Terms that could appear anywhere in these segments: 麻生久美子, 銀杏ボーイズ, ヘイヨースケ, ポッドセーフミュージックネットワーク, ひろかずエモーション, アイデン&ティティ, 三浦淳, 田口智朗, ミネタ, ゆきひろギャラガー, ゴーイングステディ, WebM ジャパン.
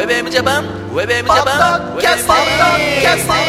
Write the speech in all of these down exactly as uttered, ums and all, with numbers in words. WebM ジャパン WebM ジャパン WebM ジャパン、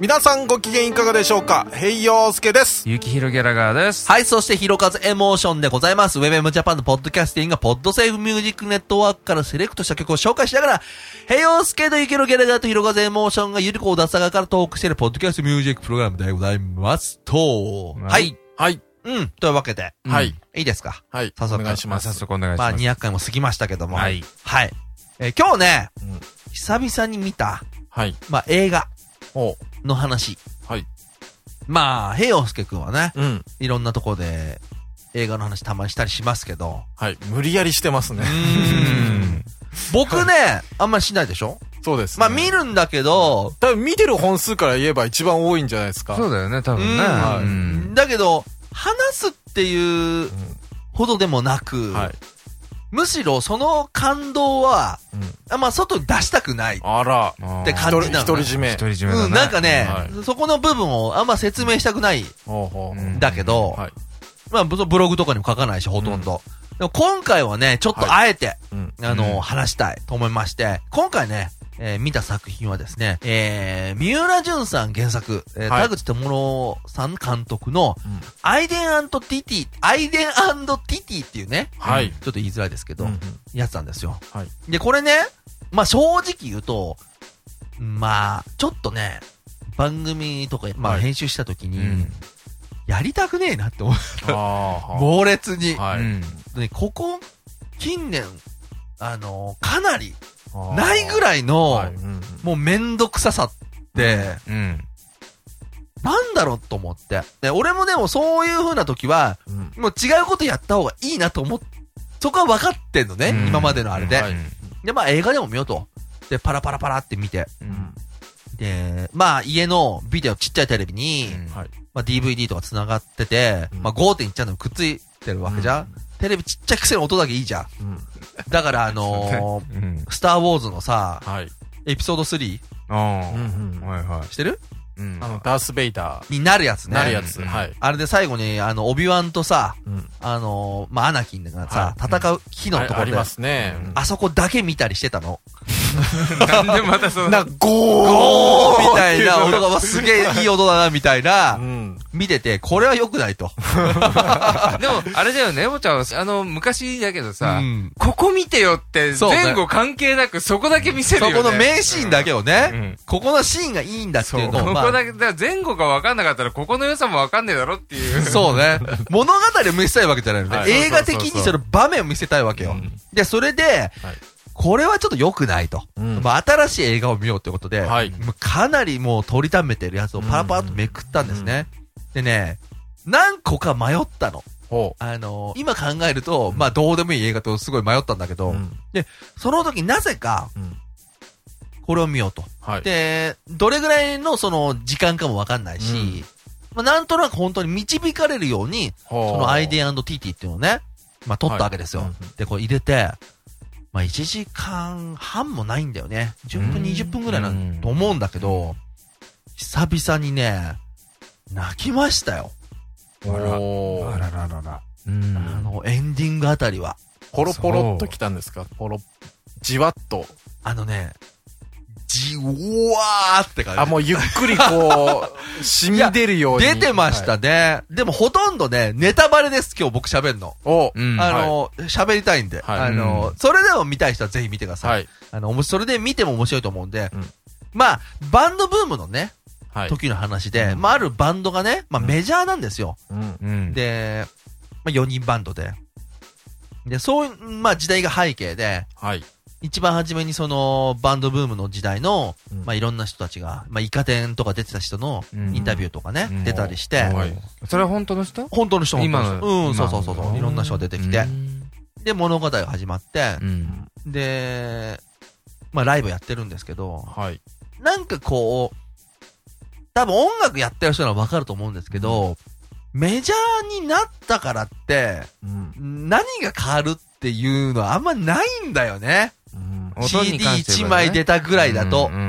皆さんご機嫌いかがでしょうか。ヘイヨースケです。ゆきひろギャラガーです。はい、そしてひろかずエモーションでございます。 WebM ジャパンのポッドキャスティングがポッドセーフミュージックネットワークからセレクトした曲を紹介しながら、ヘイヨースケとゆきひろギャラガーとひろかずエモーションがゆりこを出さがからトークしているポッドキャストミュージックプログラムでございますと、はい、はいはい。うん。というわけで。はい。いいですか？はい。早速。お願いします。早速お願いします。まあにひゃっかいも過ぎましたけども。はい。はい。えー、今日ね、うん、久々に見た、はい。まあ映画の話。はい。まあ、平洋介くんはね、うん。いろんなとこで映画の話たまにしたりしますけど。はい。無理やりしてますね。うん。僕ね、はい、あんまりしないでしょ？そうです、ね。まあ見るんだけど、多分見てる本数から言えば一番多いんじゃないですか。そうだよね、多分ね。はい、うん。だけど、話すっていうほどでもなく、うん、はい、むしろその感動は、うん、あまあ外に出したくないって感じなの、ね。独り占め。独り占めだね。うん、なんかね、はい、そこの部分をあんま説明したくないんだけど、うん、はい、まあブログとかにも書かないしほとんど。うん、でも今回はね、ちょっとあえて、はい、あの、うん、話したいと思いまして、今回ね、えー、見た作品はですね、えー、三浦淳さん原作、えーはい、田口智朗さん監督の、うん、アイデン&ティティ、アイデン&ティティっていうね、はい、ちょっと言いづらいですけど、うんうん、やつなんですよ。はい、で、これね、まあ、正直言うと、まあ、ちょっとね、番組とか、まあ、編集した時に、はい、うん、やりたくねえなって思った。猛烈に、はい、うん。で、ここ、近年、あの、かなり、ないぐらいの、はい、うんうん、もうめんどくささって、うんうん、なんだろうと思って。で、俺もでもそういう風な時は、うん、もう違うことやった方がいいなと思って、そこは分かってんのね、うん、今までのあれで、うん、はい。で、まあ映画でも見ようと。で、パラパラパラって見て。うん、で、まあ家のビデオちっちゃいテレビに、うん、はい、まあ ディーブイディー とか繋がってて、うん、まあ ごてんいち チャンネルくっついてるわけじゃん。うん、テレビちっちゃくせの音だけいいじゃん。うん、だからあのーうん、スターウォーズのさ、はい、エピソードスリー、あ、うんうん、はいはい、してる？うん、あのダースベイダーになるやつね。なるやつ、うん、はい。あれで最後にあのオビワンとさ、うん、あのー、まあ、アナキンがさ、はい、戦う機のところで、うん、あ, ありますね、うん。あそこだけ見たりしてたの。なんでまたそのなんかゴーゴーみたいな音がすげえいい音だなみたいな。うん、見ててこれは良くないと。でもあれだよね、エモちゃんはあの昔だけどさ、うん、ここ見てよって前後関係なくそこだけ見せるよね。そこの名シーンだけをね、うんうん、ここのシーンがいいんだっていうのを。だから前後が分かんなかったらここの良さも分かんねえだろっていう。そうね。物語を見せたいわけじゃないのね、はい、映画的にその場面を見せたいわけよ、うん、でそれで、はい、これはちょっと良くないと、うん、まあ、新しい映画を見ようということで、はい、かなりもう取りためてるやつをパラパラとめくったんですね、うんうん、でね、何個か迷ったの、うん、あのー、今考えると、うん、まあどうでもいい映画とすごい迷ったんだけど、うん、でその時なぜか、うん、これを見ようと、はい。で、どれぐらいのその時間かもわかんないし、うん、まあ、なんとなく本当に導かれるように、そのアイデン&ティティっていうのをね、まあ、撮ったわけですよ。はい、で、こう入れて、まあ、いちじかんはんもないんだよね。じゅっぷん、にじゅっぷんぐらいなんと思うんだけど、久々にね、泣きましたよ。あら、あらららら。うん、あの、エンディングあたりは。ポロポロっと来たんですか？ポロ、じわっと。あのね、じわーって感じ。あ、もうゆっくりこう、染み出るように。出てましたね、はい。でもほとんどね、ネタバレです、今日僕喋るの。お、うん、あの、喋、はい、りたいんで。はい、あの、うん、それでも見たい人はぜひ見てください。はい、あの、それで見ても面白いと思うんで。うん、まあ、バンドブームのね、はい、時の話で、まあ、あるバンドがね、まあ、メジャーなんですよ。うんうん、で、まあ、よにんバンドで。で、そういう、まあ、時代が背景で。はい。一番初めにそのバンドブームの時代の、うん、まあいろんな人たちが、まあイカ天とか出てた人のインタビューとかね、うん、出たりして、はい、それは本当の人？本当の人、本当の人。今の、うん、そうそうそうそう、いろんな人が出てきて、で物語が始まって、うん、で、まあライブやってるんですけど、はい、なんかこう、多分音楽やってる人ならわかると思うんですけど、うん、メジャーになったからって、うん、何が変わるっていうのはあんまないんだよね。うん、シーディーいちまい出たぐらいだと、うん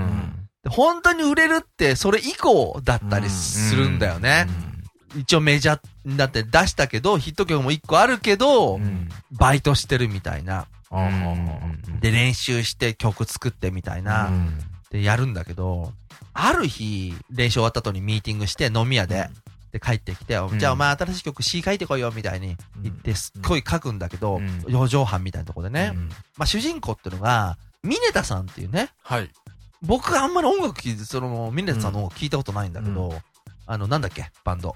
うん、本当に売れるってそれ以降だったりするんだよね、うんうん、一応メジャーだって出したけど、ヒット曲もいっこあるけど、うん、バイトしてるみたいな、うん、で練習して曲作ってみたいな、うん、でやるんだけど、ある日練習終わった後にミーティングして飲み屋で、うんで帰ってきて、うん、じゃあお前新しい曲 C 書いてこいよみたいに言ってすっごい書くんだけど、うん、四畳半みたいなとこでね、うん、まあ主人公っていうのがミネタさんっていうね、はい、僕があんまり音楽聞いてそのミネタさんの音楽聞いたことないんだけど、うん、あのなんだっけバンド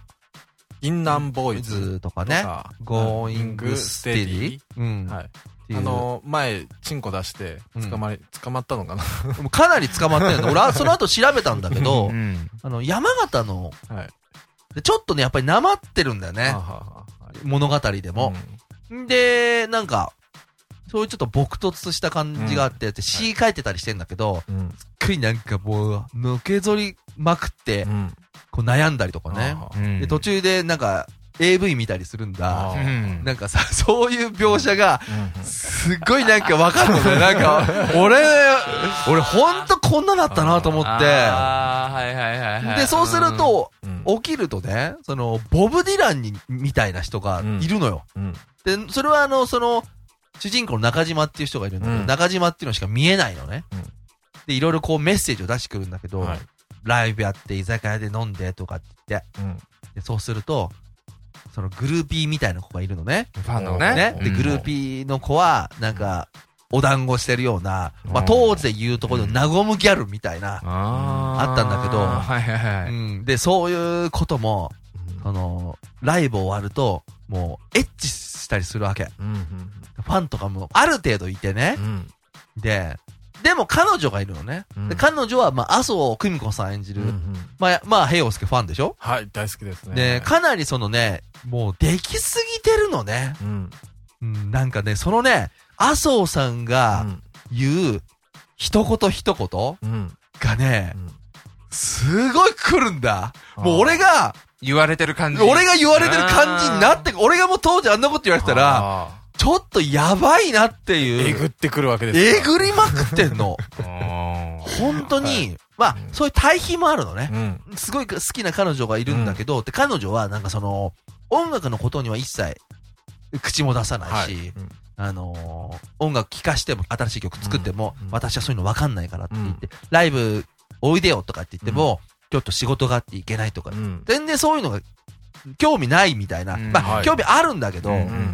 銀杏ボーイズとかね、ゴーイングステディ、うん、はい、あの前チンコ出して捕まり、うん、捕まったのかなかなり捕まってるんだ俺はその後調べたんだけど、うん、あの山形の、はい、ちょっとねやっぱりなまってるんだよね、ははは、物語でも、うん、でなんかそういうちょっと朴突した感じがあって、うん、詩書いてたりしてんだけど、うん、すっごいなんかもうのけぞりまくって、うん、こう悩んだりとかね、はは、うん、で途中でなんか エーブイ 見たりするんだ、うん、なんかさそういう描写がすっごいなんかわかるのね、うん、なんか俺俺ほんとこんなだったなと思って、あ、はいはいはいはい、でそうすると、うん、起きるとね、そのボブ・ディランにみたいな人がいるのよ、うんうん、でそれはあのその主人公の中島っていう人がいるんだけど、うん、中島っていうのしか見えないのね、うん、でいろいろこうメッセージを出してくるんだけど、はい、ライブやって居酒屋で飲んでとかって言って、うん、でそうするとそのグルーピーみたいな子がいるのね、ファンの ね, ねでグルーピーの子はなんかお団子してるような、まあ、当時で言うところでナゴムギャルみたいな、うん、あ, あったんだけど、はいはいはい、うん、でそういうことも、うん、あのライブ終わるともうエッチしたりするわけ、うんうん、ファンとかもある程度いてね、うん、ででも彼女がいるのね、うん、で彼女はまあ麻生久美子さん演じる、うんうん、まあまあ平洋介ファンでしょ、はい大好きですね、でかなりそのねもうできすぎてるのね、うんうん、なんかねそのね麻生さんが言う一言一言がね、うんうん、すごい来るんだ。もう俺が言われてる感じ、俺が言われてる感じになって、俺がもう当時あんなこと言われてたらちょっとやばいなっていう、えぐってくるわけですよ。えぐりまくってんの本当に、はい、まあ、うん、そういう対比もあるのね、うん、すごい好きな彼女がいるんだけど、うん、で彼女はなんかその音楽のことには一切口も出さないし、はい、うん、あのー、音楽聴かしても新しい曲作っても、うん、私はそういうの分かんないからって言って、うん、ライブおいでよとかって言っても、うん、ちょっと仕事があっていけないとか、うん、全然そういうのが興味ないみたいな、うん、まあ、はい、興味あるんだけど、うんうん、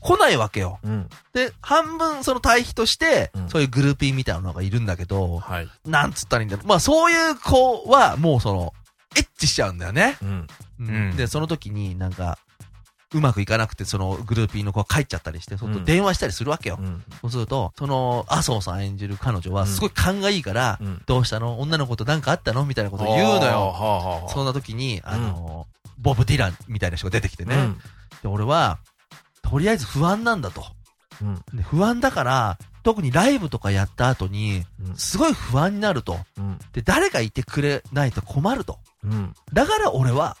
来ないわけよ、うん、で半分その対比として、うん、そういうグルーピーみたいなのがいるんだけど、はい、なんつったらいいんだろう、まあそういう子はもうそのエッチしちゃうんだよね、うんうん、でその時になんかうまくいかなくてそのグルーピーの子が帰っちゃったりして、そっと電話したりするわけよ、うん、そうするとその麻生さん演じる彼女はすごい勘がいいから、うん、どうしたの女の子となんかあったのみたいなことを言うのよ、うん、そんな時にあの、うん、ボブ・ディランみたいな人が出てきてね、うん、で俺はとりあえず不安なんだと、うん、で不安だから特にライブとかやった後にすごい不安になると、うん、で誰かいてくれないと困ると、うん、だから俺は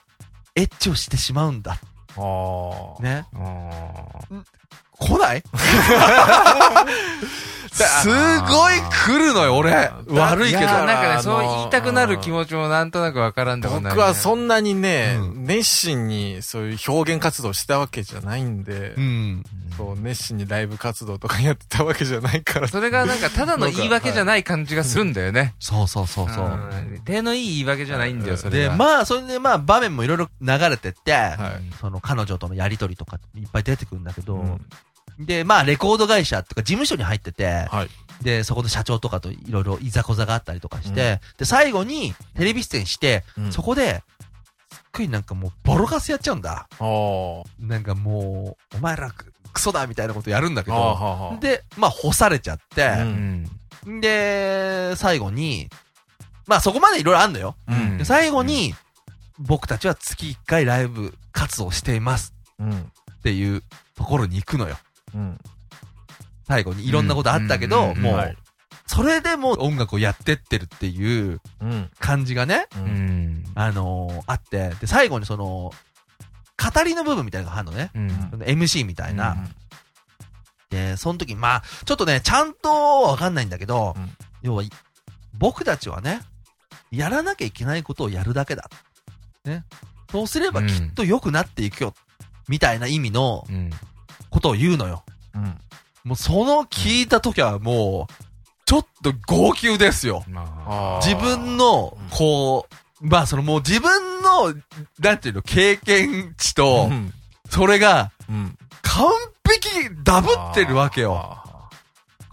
エッチをしてしまうんだあねあ来ないすごい来るのよ俺悪いけどいなんかねそう言いたくなる気持ちもなんとなくわからんでもない、ね、僕はそんなにね、うん、熱心にそういう表現活動したわけじゃないんで、うん、そう熱心にライブ活動とかやってたわけじゃないからそれがなんかただの言い訳じゃない感じがするんだよね、はい、そうそうそうそう手のいい言い訳じゃないんだよそれがでまあそれでまあ場面もいろいろ流れてって、はい、その彼女とのやりとりとかいっぱい出てくるんだけど、うんで、まあ、レコード会社とか事務所に入ってて、はい、で、そこの社長とかといろいろいざこざがあったりとかして、うん、で、最後にテレビ出演して、うん、そこで、すっごいなんかもうボロカスやっちゃうんだ。なんかもう、お前らクソだみたいなことやるんだけど、ははで、まあ、干されちゃって、うん、で、最後に、まあ、そこまでいろいろあんのよ。うん、で最後に、うん、僕たちは月一回ライブ活動しています。っていうところに行くのよ。うん、最後にいろんなことあったけど、うんうんうん、もう、はい、それでも音楽をやってってるっていう感じがね、うん、あのー、あって、で、最後にその、語りの部分みたいなのがあるのね、うん、エムシー みたいな、うん。で、その時、まあ、ちょっとね、ちゃんとわかんないんだけど、うん、要は、僕たちはね、やらなきゃいけないことをやるだけだ。ね。そうすればきっと良くなっていくよ、うん、みたいな意味のことを言うのよ、うん、もうその聞いた時はもうちょっと号泣ですよ。あ自分のこう、うん、まあそのもう自分のなんていうの経験値と、うん、それが、うん、完璧ダブってるわけよ。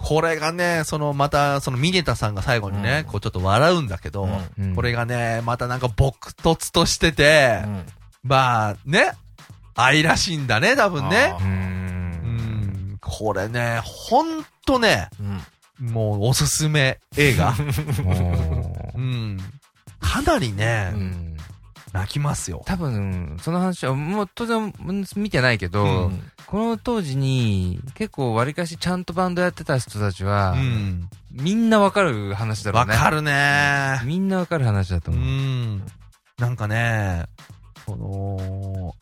これがね、そのまたそのミネタさんが最後にね、うん、こうちょっと笑うんだけど、うんうん、これがねまたなんか朴突としてて、うん、まあね愛らしいんだね多分ね。うーん、これねほんとね、うんもうおすすめ映画、うん、かなりね、うん、泣きますよ。多分その話はもう当然見てないけど、うん、この当時に結構わりかしちゃんとバンドやってた人たちは、うん、みんなわかる話だろうね。わかるね、うん、みんなわかる話だと思う、うん、なんかねこの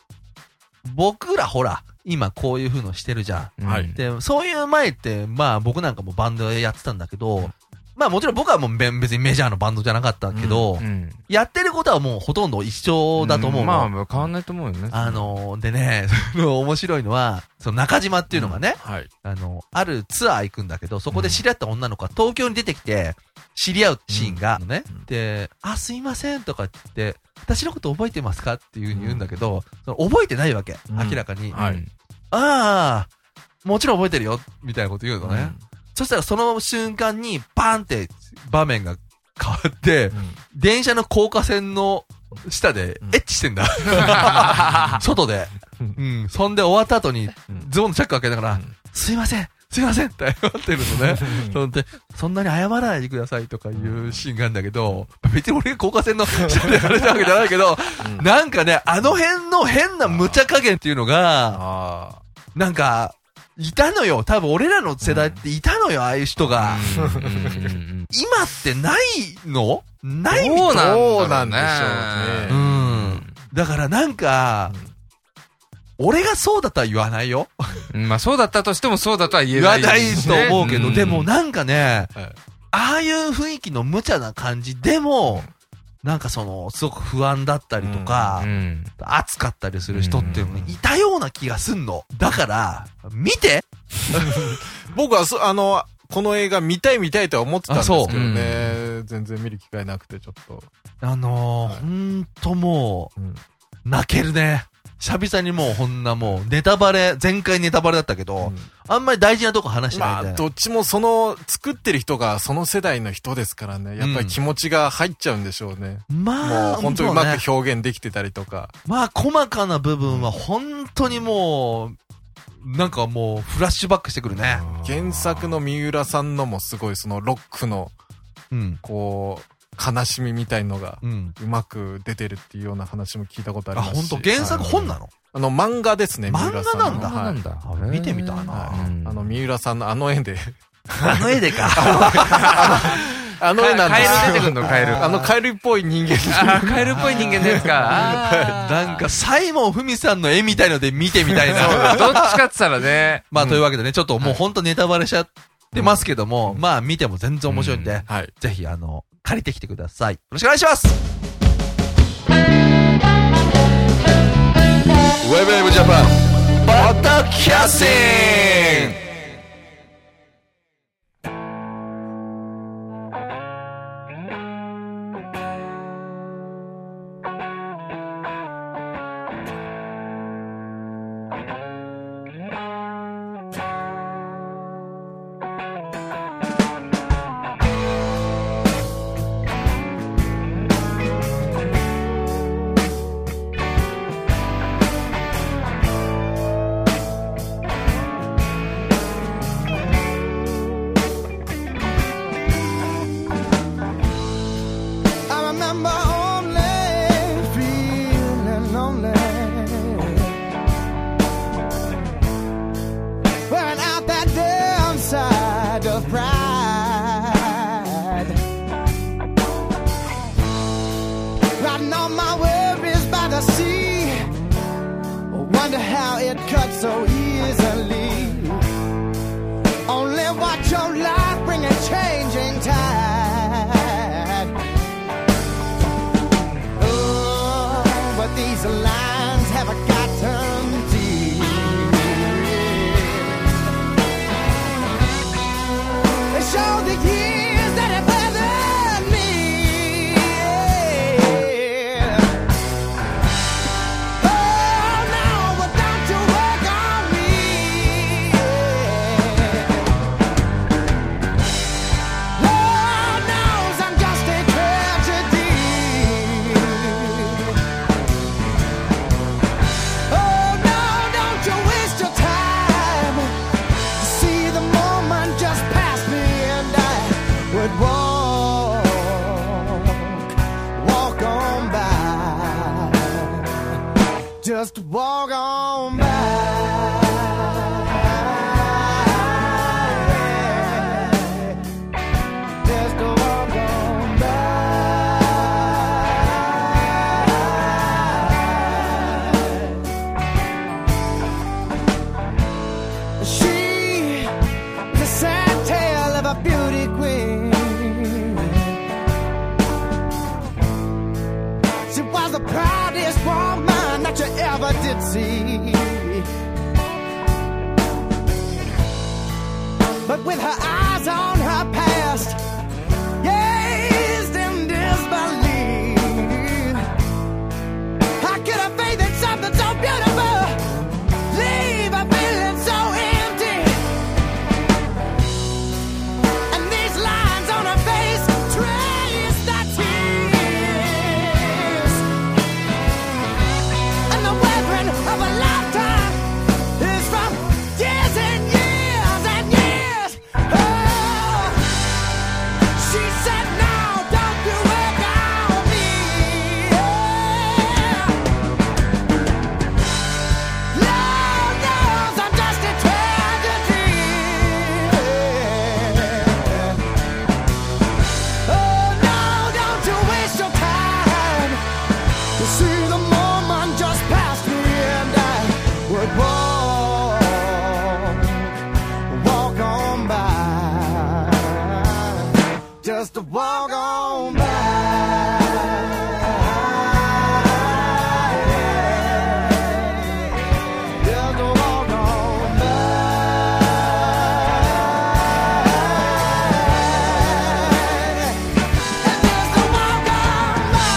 僕らほら今こういう風のしてるじゃん、はい、でそういう前ってまあ僕なんかもバンドやってたんだけど、まあもちろん僕はもう別にメジャーのバンドじゃなかったけど、うんうん、やってることはもうほとんど一緒だと思う、うん、まあ変わんないと思うよね。あのー、でね面白いのはその中島っていうのがね、うんはい、あのあるツアー行くんだけどそこで知り合った女の子が東京に出てきて知り合うシーンが、うん、ね、うん、であすいませんとか言って私のこと覚えてますかっていう風に言うんだけど、うん、その覚えてないわけ明らかに、うんはい、ああもちろん覚えてるよみたいなこと言うのね、うん、そしたらその瞬間にバーンって場面が変わって、うん、電車の高架線の下でエッチしてんだ、うん、外で、うん、そんで終わった後にズボンのチャック開けながら、うん、すいませんすいませんって謝ってるのねそ, んでそんなに謝らないでくださいとかいうシーンがあるんだけど、別に俺が高架線の下でやれたわけじゃないけど、うん、なんかねあの辺の変な無茶加減っていうのがあなんかいたのよ。多分俺らの世代っていたのよ、うん、ああいう人が今ってないのないみたいな。そうなんでしょうね、うん、だからなんか、うん俺がそうだとは言わないよ。まあそうだったとしてもそうだとは言えない、ね。言わないと思うけど、うん、でもなんかね、はい、ああいう雰囲気の無茶な感じでも、なんかその、すごく不安だったりとか、うんうん、熱かったりする人っていうのがいたような気がすんの。だから、見て僕はそ、あの、この映画見たい見たいとは思ってたんですけどね、うん、全然見る機会なくてちょっと。あのーはい、ほんともう、うん、泣けるね。久々にもうこんなもうネタバレ前回ネタバレだったけど、うん、あんまり大事なとこ話してないんで、まあどっちもその作ってる人がその世代の人ですからね、やっぱり気持ちが入っちゃうんでしょうね、うん、まあもう本当にうまく表現できてたりとか、ね、まあ細かな部分は本当にもうなんかもうフラッシュバックしてくるね。原作の三浦さんのもすごいそのロックのこう、うん悲しみみたいのがうまく出てるっていうような話も聞いたことありますし、うん、あ本当原作本なの、はい、あの漫画ですね。漫画なんだ、はい、なんだ見てみたいな、はいうん、あの三浦さんのあの絵であの絵でかあの絵なんですよ。カエル出てくんのカエル。あのカエルっぽい人間あカエルっぽい人間ですか。なんかサイモンフミさんの絵みたいので見てみたいなどっちかって言ったらねまあというわけでねちょっともう本当ネタバレしちゃってますけども、うん、まあ見ても全然面白いんで、うんはい、ぜひあの借りてきてください。よろしくお願いします。ウェブウェブジャパンバッタキャッシング。these lines have gotten deep. They show the years that have bothered me. Oh, now we're down to work on me. Lord knows I'm just a tragedy. Oh, no, don't you waste your time. You see the moment just passed me and I would walk, walk on by. Just walk on by. Just walk on by. She is a sad tale of a beauty queen. She was the proudest woman that you ever did see. But with her eyes on her past, gazed in disbelief, how could I faith in something so beautiful leave a feeling so empty? And these lines on her face trace the tears. And the weathering of a lifetime is from years and years and years. Oh, she said, "No, don't you work on me." Yeah. Lord knows I'm just a tragedy. Oh no, don't you waste your time. You see the moment just passed me and I would walk, walk on by. Just walk on by. Just walk on by. Just walk on by.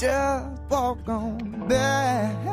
just walk on back.